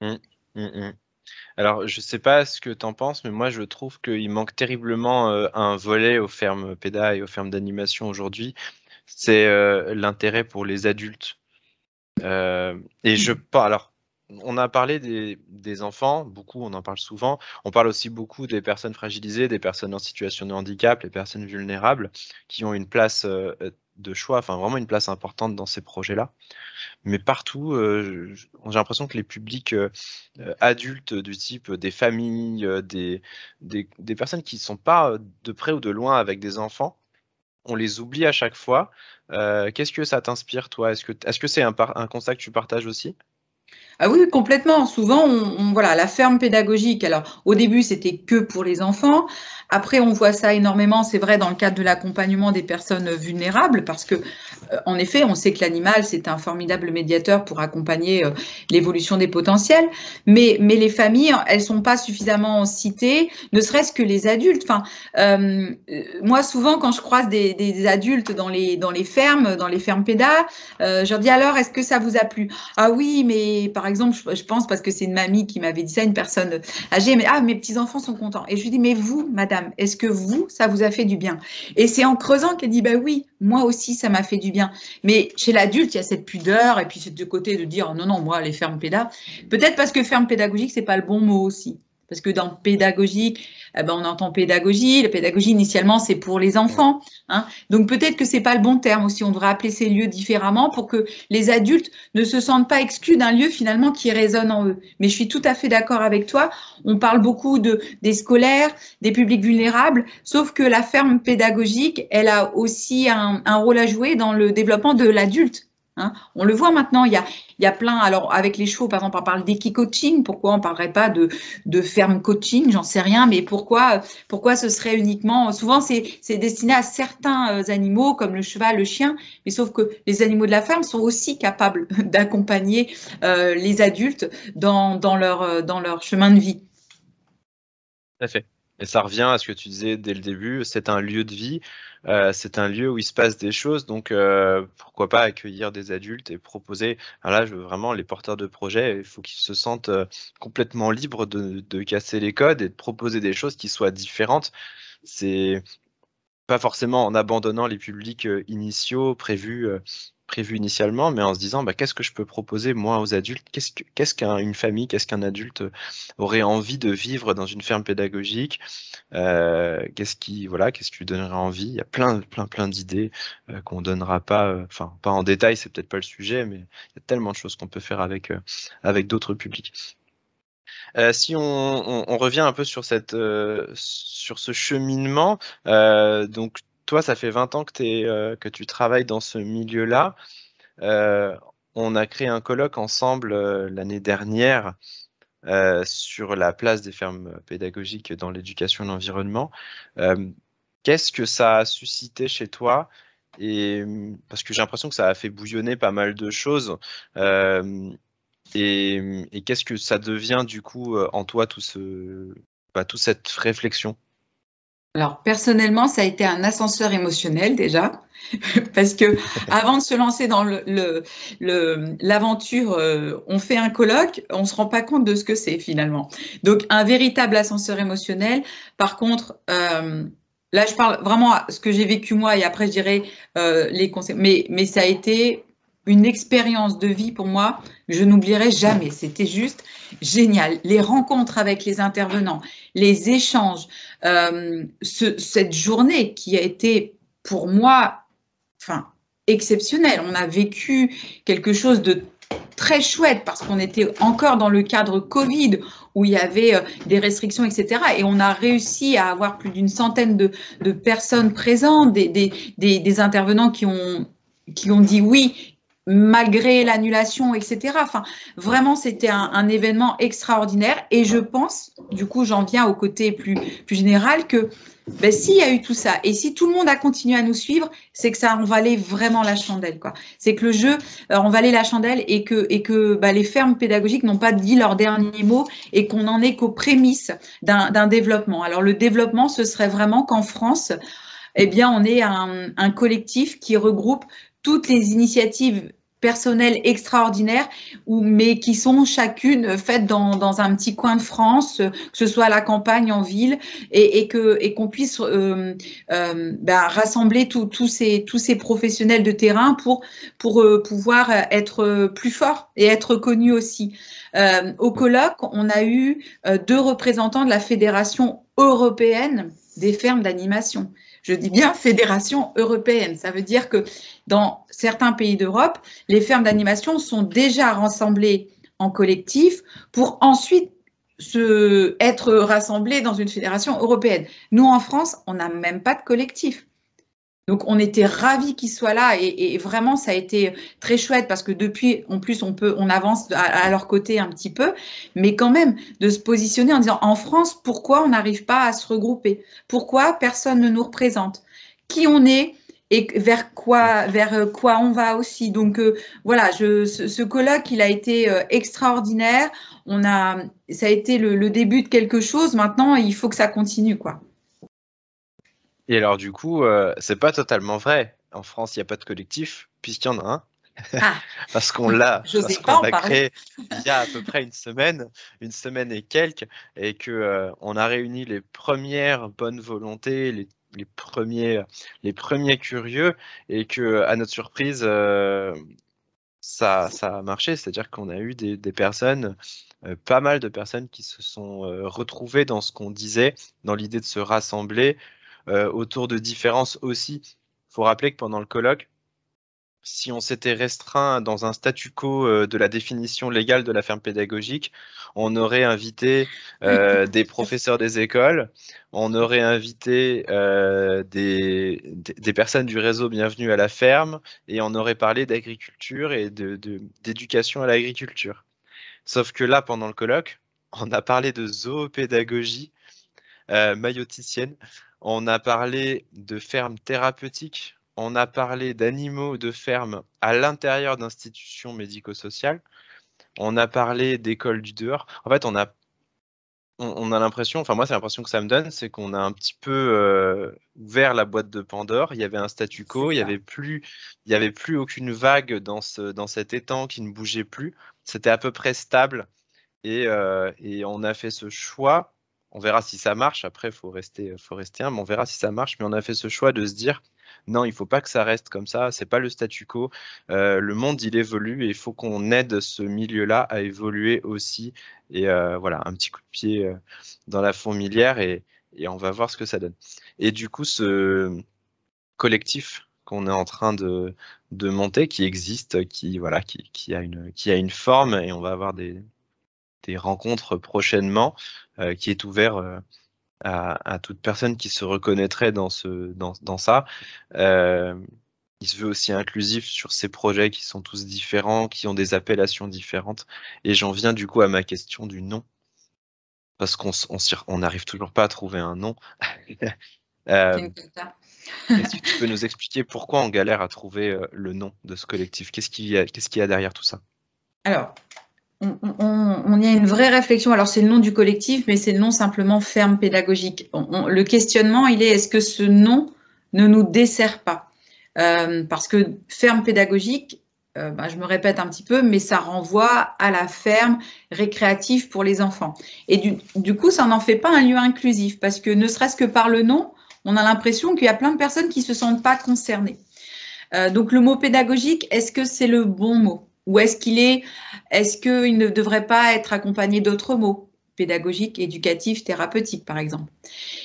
Mmh, mmh. Alors, je ne sais pas ce que tu en penses, mais moi, je trouve qu'il manque terriblement euh, un volet aux fermes pédas et aux fermes d'animation aujourd'hui. C'est euh, l'intérêt pour les adultes. Euh, et je parle... Alors, on a parlé des, des enfants, beaucoup, on en parle souvent. On parle aussi beaucoup des personnes fragilisées, des personnes en situation de handicap, les personnes vulnérables qui ont une place euh, de choix, enfin vraiment une place importante dans ces projets-là. mais partout, euh, j'ai l'impression que les publics euh, adultes du type des familles, euh, des, des, des personnes qui ne sont pas euh, de près ou de loin avec des enfants, on les oublie à chaque fois. Euh, qu'est-ce que ça t'inspire, toi? Est-ce que est-ce que c'est un, un constat que tu partages aussi? Ah oui, complètement. Souvent, on, on, voilà, la ferme pédagogique, alors au début, c'était que pour les enfants. Après, on voit ça énormément, c'est vrai, dans le cadre de l'accompagnement des personnes vulnérables, parce que, euh, en effet, on sait que l'animal, c'est un formidable médiateur pour accompagner euh, l'évolution des potentiels. Mais, mais les familles, elles ne sont pas suffisamment citées, ne serait-ce que les adultes. Enfin, euh, moi, souvent, quand je croise des, des adultes dans les, dans les fermes, dans les fermes pédas, euh, je leur dis alors, est-ce que ça vous a plu? Ah oui, mais par exemple, je pense, parce que c'est une mamie qui m'avait dit ça, une personne âgée, mais ah, mes petits-enfants sont contents. Et je lui dis, mais vous, madame, est-ce que vous, ça vous a fait du bien? Et c'est en creusant qu'elle dit, bah oui, moi aussi, ça m'a fait du bien. Mais chez l'adulte, il y a cette pudeur, et puis c'est de côté de dire, non, non, moi, les fermes pédas, peut-être parce que ferme pédagogique, c'est pas le bon mot aussi. Parce que dans pédagogique, eh ben on entend pédagogie. La pédagogie, initialement, c'est pour les enfants. Hein. Donc, peut-être que c'est pas le bon terme aussi. On devrait appeler ces lieux différemment pour que les adultes ne se sentent pas exclus d'un lieu, finalement, qui résonne en eux. Mais je suis tout à fait d'accord avec toi. On parle beaucoup de, des scolaires, des publics vulnérables, sauf que la ferme pédagogique, elle a aussi un, un rôle à jouer dans le développement de l'adulte. Hein, on le voit maintenant, il y a, il y a plein, alors avec les chevaux, par exemple, on parle d'équi-coaching, pourquoi on ne parlerait pas de, de ferme coaching, j'en sais rien, mais pourquoi, pourquoi ce serait uniquement, souvent c'est destiné à certains animaux comme le cheval, le chien, mais sauf que les animaux de la ferme sont aussi capables d'accompagner euh, les adultes dans, dans, leur, dans leur chemin de vie. Tout à fait. Et ça revient à ce que tu disais dès le début, c'est un lieu de vie, euh, c'est un lieu où il se passe des choses, donc euh, pourquoi pas accueillir des adultes et proposer, alors là je veux vraiment les porteurs de projets, il faut qu'ils se sentent euh, complètement libres de, de casser les codes et de proposer des choses qui soient différentes. C'est pas forcément en abandonnant les publics euh, initiaux prévus, euh, prévus initialement, mais en se disant bah, qu'est-ce que je peux proposer moi aux adultes, qu'est-ce que, qu'est-ce qu'une famille, qu'est-ce qu'un adulte aurait envie de vivre dans une ferme pédagogique, euh, qu'est-ce qui voilà, qu'est-ce qui lui donnerait envie. Il y a plein plein plein d'idées euh, qu'on donnera pas, enfin euh, pas en détail, c'est peut-être pas le sujet, mais il y a tellement de choses qu'on peut faire avec euh, avec d'autres publics. Euh, si on, on, on revient un peu sur cette euh, sur ce cheminement, euh, donc toi, ça fait vingt ans que, t'es, euh, que tu travailles dans ce milieu-là. Euh, on a créé un colloque ensemble euh, l'année dernière euh, sur la place des fermes pédagogiques dans l'éducation et l'environnement. Euh, qu'est-ce que ça a suscité chez toi? Et, parce que j'ai l'impression que ça a fait bouillonner pas mal de choses. Euh, et et qu'est-ce que ça devient du coup en toi, tout ce, bah, toute cette réflexion? Alors, personnellement, ça a été un ascenseur émotionnel déjà, parce que avant de se lancer dans le, le, le, l'aventure, euh, on fait un colloque, on ne se rend pas compte de ce que c'est finalement. Donc, un véritable ascenseur émotionnel. Par contre, euh, là, je parle vraiment à ce que j'ai vécu moi et après, je dirais euh, les conseils. Mais, mais ça a été une expérience de vie pour moi, je n'oublierai jamais. C'était juste génial. Les rencontres avec les intervenants, les échanges, euh, ce, cette journée qui a été pour moi, enfin, exceptionnelle. On a vécu quelque chose de très chouette parce qu'on était encore dans le cadre Covid où il y avait euh, des restrictions, et cetera. Et on a réussi à avoir plus d'une centaine de, de personnes présentes, des, des, des, des intervenants qui ont, qui ont dit oui, malgré l'annulation, et cetera. Enfin, vraiment, c'était un, un événement extraordinaire. Et je pense, du coup, j'en viens au côté plus, plus général, que ben, s'il y a eu tout ça, et si tout le monde a continué à nous suivre, c'est que ça en valait vraiment la chandelle, quoi. C'est que le jeu en valait la chandelle et que, et que ben, les fermes pédagogiques n'ont pas dit leur dernier mot et qu'on n'en est qu'aux prémices d'un, d'un développement. Alors, le développement, ce serait vraiment qu'en France, eh bien, on ait un, un collectif qui regroupe toutes les initiatives personnelles extraordinaires, mais qui sont chacune faites dans, dans un petit coin de France, que ce soit à la campagne, en ville, et, et que et qu'on puisse euh, euh, bah, rassembler tous tous ces tous ces professionnels de terrain pour pour euh, pouvoir être plus forts et être connus aussi. Euh, au colloque, on a eu deux représentants de la Fédération européenne des fermes d'animation. Je dis bien Fédération européenne. Ça veut dire que dans certains pays d'Europe, les fermes d'animation sont déjà rassemblées en collectif pour ensuite se, être rassemblées dans une fédération européenne. Nous, en France, on n'a même pas de collectif. Donc, on était ravis qu'ils soient là et, et vraiment, ça a été très chouette parce que depuis, en plus, on, peut, on avance à, à leur côté un petit peu. Mais quand même, de se positionner en disant, en France, pourquoi on n'arrive pas à se regrouper? Pourquoi personne ne nous représente? Qui on est et vers quoi, vers quoi on va aussi? Donc, euh, voilà, je, ce, ce colloque, il a été extraordinaire. On a, ça a été le, le début de quelque chose. Maintenant, il faut que ça continue, quoi. Et alors, du coup, euh, c'est pas totalement vrai. En France, il n'y a pas de collectif, puisqu'il y en a un. Ah, parce qu'on l'a créé il y a à peu près une semaine, une semaine et quelques, et qu'on euh, a réuni les premières bonnes volontés, les, les, premiers, les premiers curieux, et que, à notre surprise, euh, ça, ça a marché. C'est-à-dire qu'on a eu des, des personnes... Euh, pas mal de personnes qui se sont euh, retrouvées dans ce qu'on disait, dans l'idée de se rassembler euh, autour de différences aussi. Il faut rappeler que pendant le colloque, si on s'était restreint dans un statu quo euh, de la définition légale de la ferme pédagogique, on aurait invité euh, des professeurs des écoles, on aurait invité euh, des, des personnes du réseau Bienvenue à la Ferme et on aurait parlé d'agriculture et de, de, d'éducation à l'agriculture. Sauf que là, pendant le colloque, on a parlé de zoopédagogie euh, mailloticienne, on a parlé de fermes thérapeutiques, on a parlé d'animaux de ferme à l'intérieur d'institutions médico-sociales, on a parlé d'écoles du dehors. En fait, on a, on, on a l'impression, enfin moi c'est l'impression que ça me donne, c'est qu'on a un petit peu euh, ouvert la boîte de Pandore. Il y avait un statu quo, il n'y avait plus, il n'y avait plus aucune vague dans, ce, dans cet étang qui ne bougeait plus. C'était à peu près stable et, euh, et on a fait ce choix, on verra si ça marche, après il faut rester, faut rester humble, on verra si ça marche, mais on a fait ce choix de se dire non, il ne faut pas que ça reste comme ça, c'est pas le statu quo, euh, le monde il évolue et il faut qu'on aide ce milieu-là à évoluer aussi et euh, voilà, un petit coup de pied dans la fourmilière et, et on va voir ce que ça donne. Et du coup ce collectif qu'on est en train de, de monter, qui existe, qui, voilà, qui, qui, a une, qui a une forme, et on va avoir des, des rencontres prochainement, euh, qui est ouvert euh, à, à toute personne qui se reconnaîtrait dans, ce, dans, dans ça. Euh, il se veut aussi inclusif sur ces projets qui sont tous différents, qui ont des appellations différentes, et j'en viens du coup à ma question du nom, parce qu'on n'arrive toujours pas à trouver un nom. Euh, Est-ce que tu peux nous expliquer pourquoi on galère à trouver le nom de ce collectif? Qu'est-ce qu'il y a, qu'est-ce qu'il y a derrière tout ça? Alors, on, on, on y a une vraie réflexion. Alors, c'est le nom du collectif, mais c'est le nom simplement ferme pédagogique. On, on, le questionnement, il est, est-ce que ce nom ne nous dessert pas? euh, Parce que ferme pédagogique, euh, ben, je me répète un petit peu, mais ça renvoie à la ferme récréative pour les enfants. Et du, du coup, ça n'en fait pas un lieu inclusif, parce que ne serait-ce que par le nom, on a l'impression qu'il y a plein de personnes qui ne se sentent pas concernées. Euh, donc, le mot pédagogique, est-ce que c'est le bon mot? Ou est-ce qu'il est, est-ce qu'il ne devrait pas être accompagné d'autres mots? Pédagogique, éducatif, thérapeutique, par exemple.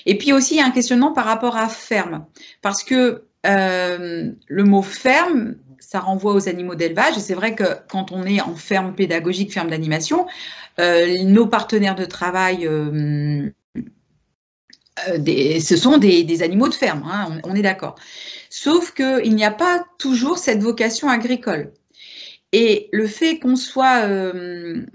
Et puis aussi, il y a un questionnement par rapport à ferme. Parce que euh, le mot ferme, ça renvoie aux animaux d'élevage. Et c'est vrai que quand on est en ferme pédagogique, ferme d'animation, euh, nos partenaires de travail... Euh, Des, ce sont des, des animaux de ferme, hein, on, on est d'accord. Sauf qu'il n'y a pas toujours cette vocation agricole. Et le fait qu'on soit, euh,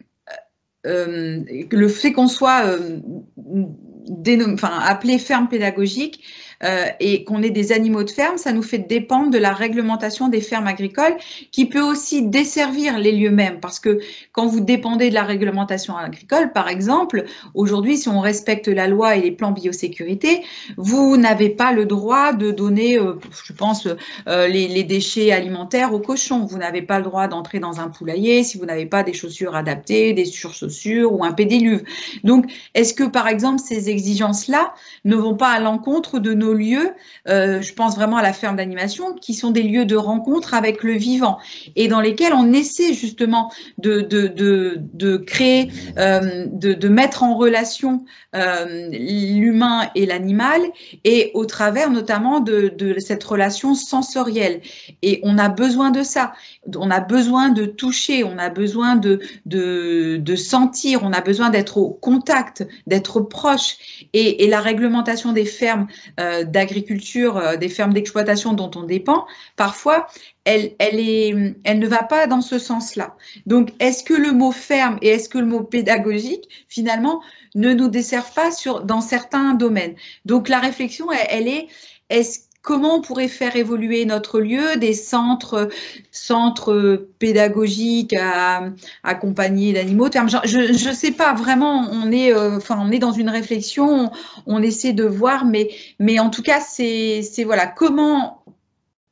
euh, le fait qu'on soit euh, dénom, enfin, appelé ferme pédagogique euh, et qu'on ait des animaux de ferme, ça nous fait dépendre de la réglementation des fermes agricoles qui peut aussi desservir les lieux mêmes. Parce que quand vous dépendez de la réglementation agricole, par exemple, aujourd'hui, si on respecte la loi et les plans biosécurité, vous n'avez pas le droit de donner, euh, je pense, euh, les, les déchets alimentaires aux cochons. Vous n'avez pas le droit d'entrer dans un poulailler si vous n'avez pas des chaussures adaptées, des surchaussures ou un pédiluve. Donc, est-ce que, par exemple, ces exigences-là ne vont pas à l'encontre de nos nos lieux, euh, je pense vraiment à la ferme d'animation, qui sont des lieux de rencontre avec le vivant et dans lesquels on essaie justement de, de, de, de créer, euh, de, de mettre en relation euh, l'humain et l'animal, et au travers notamment de, de cette relation sensorielle. Et on a besoin de ça, on a besoin de toucher, on a besoin de, de, de sentir, on a besoin d'être au contact, d'être proche. Et, et la réglementation des fermes euh, d'agriculture, euh, des fermes d'exploitation dont on dépend, parfois, elle, elle, est, elle ne va pas dans ce sens-là. Donc, est-ce que le mot ferme et est-ce que le mot pédagogique, finalement, ne nous desservent pas sur, dans certains domaines? Donc, la réflexion, elle, elle est, est-ce comment on pourrait faire évoluer notre lieu, des centres, centres pédagogiques à, à accompagner l'animal. Je ne sais pas, vraiment, on est, euh, enfin, on est dans une réflexion, on, on essaie de voir, mais, mais en tout cas, c'est voilà, comment,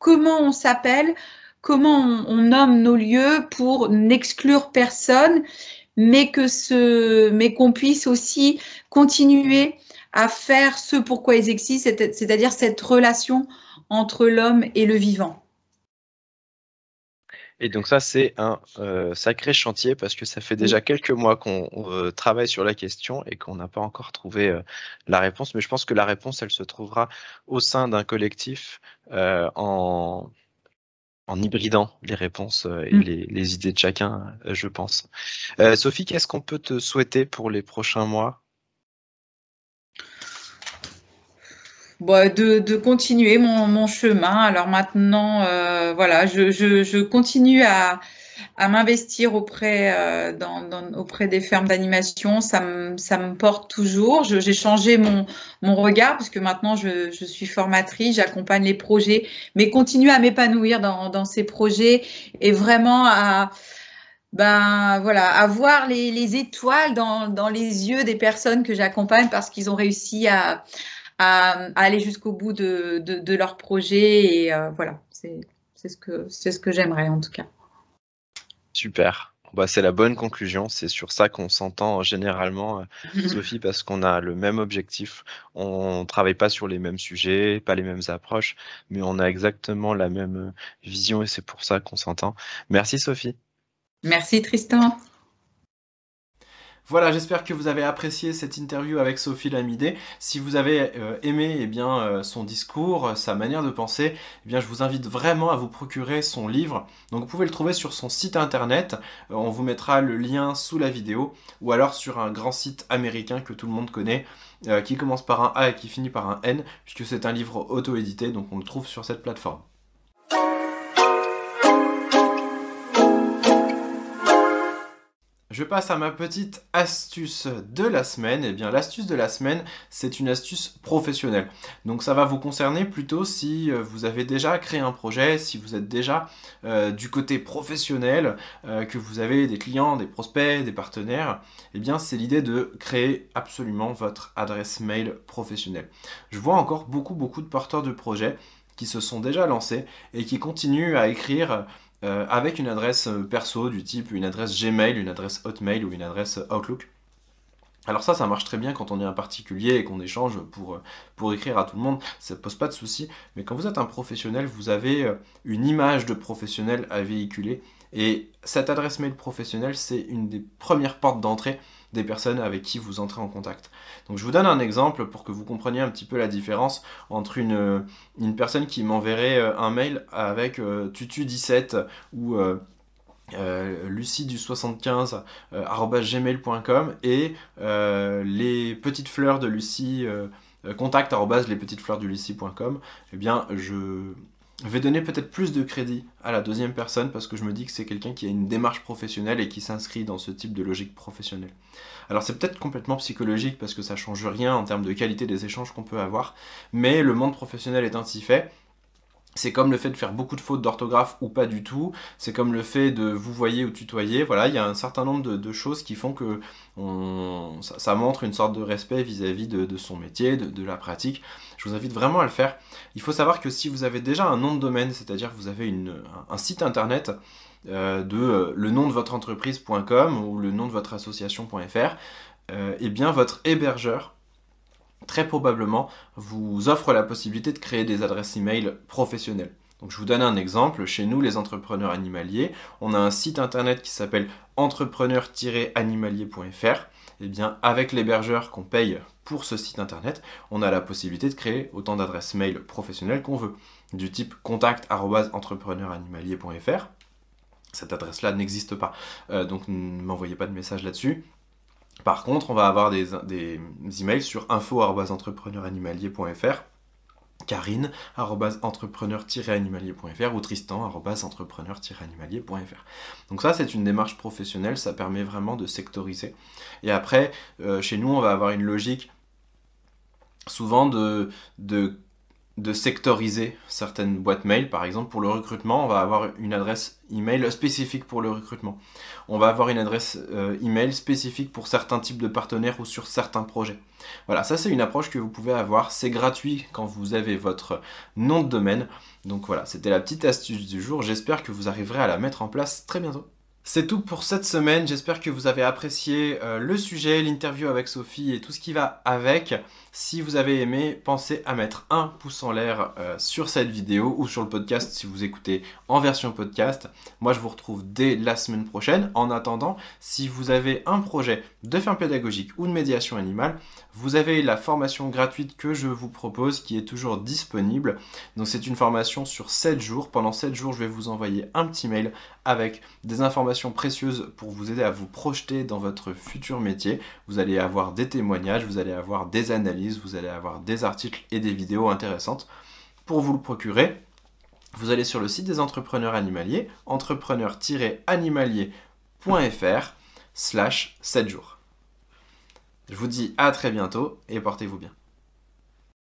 comment on s'appelle, comment on, on nomme nos lieux pour n'exclure personne, mais que ce, mais qu'on puisse aussi continuer à faire ce pourquoi ils existent, c'est-à-dire cette relation entre l'homme et le vivant. Et donc ça, c'est un euh, sacré chantier, parce que ça fait déjà quelques mois qu'on euh, travaille sur la question et qu'on n'a pas encore trouvé euh, la réponse. Mais je pense que la réponse, elle se trouvera au sein d'un collectif euh, en... en hybridant les réponses et les, les idées de chacun, je pense. Euh, Sophie, qu'est-ce qu'on peut te souhaiter pour les prochains mois? Bon, de, de continuer mon, mon chemin. Alors maintenant, euh, voilà, je, je, je continue à, à m'investir auprès, euh, dans, dans, auprès des fermes d'animation. Ça me, ça me porte toujours. J'ai changé mon, mon regard, parce que maintenant, je, je suis formatrice, j'accompagne les projets, mais continue à m'épanouir dans, dans ces projets et vraiment à... Ben voilà, avoir les, les étoiles dans, dans les yeux des personnes que j'accompagne, parce qu'ils ont réussi à... à aller jusqu'au bout de, de, de leur projet, et euh, voilà, c'est ce que, ce que j'aimerais en tout cas. Super, bah, c'est la bonne conclusion, c'est sur ça qu'on s'entend généralement, Sophie, parce qu'on a le même objectif, on travaille pas sur les mêmes sujets, pas les mêmes approches, mais on a exactement la même vision, et c'est pour ça qu'on s'entend. Merci Sophie. Merci Tristan. Voilà, j'espère que vous avez apprécié cette interview avec Sophie Lamidé. Si vous avez euh, aimé eh bien, euh, son discours, euh, sa manière de penser, eh bien, je vous invite vraiment à vous procurer son livre. Donc vous pouvez le trouver sur son site internet, euh, on vous mettra le lien sous la vidéo, ou alors sur un grand site américain que tout le monde connaît, euh, qui commence par un A et qui finit par un N, puisque c'est un livre auto-édité, donc on le trouve sur cette plateforme. Je passe à ma petite astuce de la semaine. Eh bien, l'astuce de la semaine, c'est une astuce professionnelle. Donc, ça va vous concerner plutôt si vous avez déjà créé un projet, si vous êtes déjà euh, du côté professionnel, euh, que vous avez des clients, des prospects, des partenaires. Eh bien, c'est l'idée de créer absolument votre adresse mail professionnelle. Je vois encore beaucoup, beaucoup de porteurs de projets qui se sont déjà lancés et qui continuent à écrire... Euh, avec une adresse perso du type une adresse Gmail, une adresse Hotmail ou une adresse Outlook. Alors ça, ça marche très bien quand on est un particulier et qu'on échange pour, pour écrire à tout le monde, ça ne pose pas de souci. Mais quand vous êtes un professionnel, vous avez une image de professionnel à véhiculer. Et cette adresse mail professionnelle, c'est une des premières portes d'entrée des personnes avec qui vous entrez en contact. Donc je vous donne un exemple pour que vous compreniez un petit peu la différence entre une, une personne qui m'enverrait un mail avec euh, tutu dix-sept ou euh, euh, lucie du soixante-quinze euh, arobase gmail point com et euh, les petites fleurs de Lucie euh, contact arobase les petites fleurs de lucie point com. Eh bien je... Je vais donner peut-être plus de crédit à la deuxième personne parce que je me dis que c'est quelqu'un qui a une démarche professionnelle et qui s'inscrit dans ce type de logique professionnelle. Alors c'est peut-être complètement psychologique parce que ça ne change rien en termes de qualité des échanges qu'on peut avoir, mais le monde professionnel est ainsi fait. C'est comme le fait de faire beaucoup de fautes d'orthographe ou pas du tout, c'est comme le fait de vous voyer ou tutoyer, voilà, il y a un certain nombre de, de choses qui font que on, ça, ça montre une sorte de respect vis-à-vis de, de son métier, de, de la pratique. Je vous invite vraiment à le faire. Il faut savoir que si vous avez déjà un nom de domaine, c'est-à-dire que vous avez une, un site internet euh, de euh, le nom de votre entreprise point com ou le nom de votre association point fr, euh, et bien votre hébergeur très probablement vous offre la possibilité de créer des adresses email professionnelles. Donc je vous donne un exemple, chez nous les entrepreneurs animaliers, on a un site internet qui s'appelle entrepreneur tiret animalier point F R, et bien avec l'hébergeur qu'on paye pour ce site internet, on a la possibilité de créer autant d'adresses mail professionnelles qu'on veut, du type contact arobase entrepreneur animalier point F R, cette adresse-là n'existe pas, euh, donc ne m'envoyez pas de message là-dessus. Par contre, on va avoir des, des emails sur info arobase entrepreneur animalier point F R, Karine arobase entrepreneur tiret animalier point F R ou Tristan arobase entrepreneur tiret animalier point F R. Donc ça, c'est une démarche professionnelle, ça permet vraiment de sectoriser. Et après, euh, chez nous, on va avoir une logique souvent de, de, de sectoriser certaines boîtes mail. Par exemple, pour le recrutement, on va avoir une adresse email spécifique pour le recrutement. On va avoir une adresse euh, email spécifique pour certains types de partenaires ou sur certains projets. Voilà, ça c'est une approche que vous pouvez avoir, c'est gratuit quand vous avez votre nom de domaine. Donc voilà, c'était la petite astuce du jour, j'espère que vous arriverez à la mettre en place très bientôt. C'est tout pour cette semaine, j'espère que vous avez apprécié euh, le sujet, l'interview avec Sophie et tout ce qui va avec. Si vous avez aimé, pensez à mettre un pouce en l'air euh, sur cette vidéo ou sur le podcast si vous écoutez en version podcast. Moi, je vous retrouve dès la semaine prochaine. En attendant, si vous avez un projet de ferme pédagogique ou de médiation animale, vous avez la formation gratuite que je vous propose qui est toujours disponible. Donc c'est une formation sur sept jours. Pendant sept jours, je vais vous envoyer un petit mail avec des informations précieuse pour vous aider à vous projeter dans votre futur métier. Vous allez avoir des témoignages, vous allez avoir des analyses, vous allez avoir des articles et des vidéos intéressantes. Pour vous le procurer, vous allez sur le site des entrepreneurs animaliers, entrepreneur tiret animalier point F R slash sept jours. Je vous dis à très bientôt et portez-vous bien.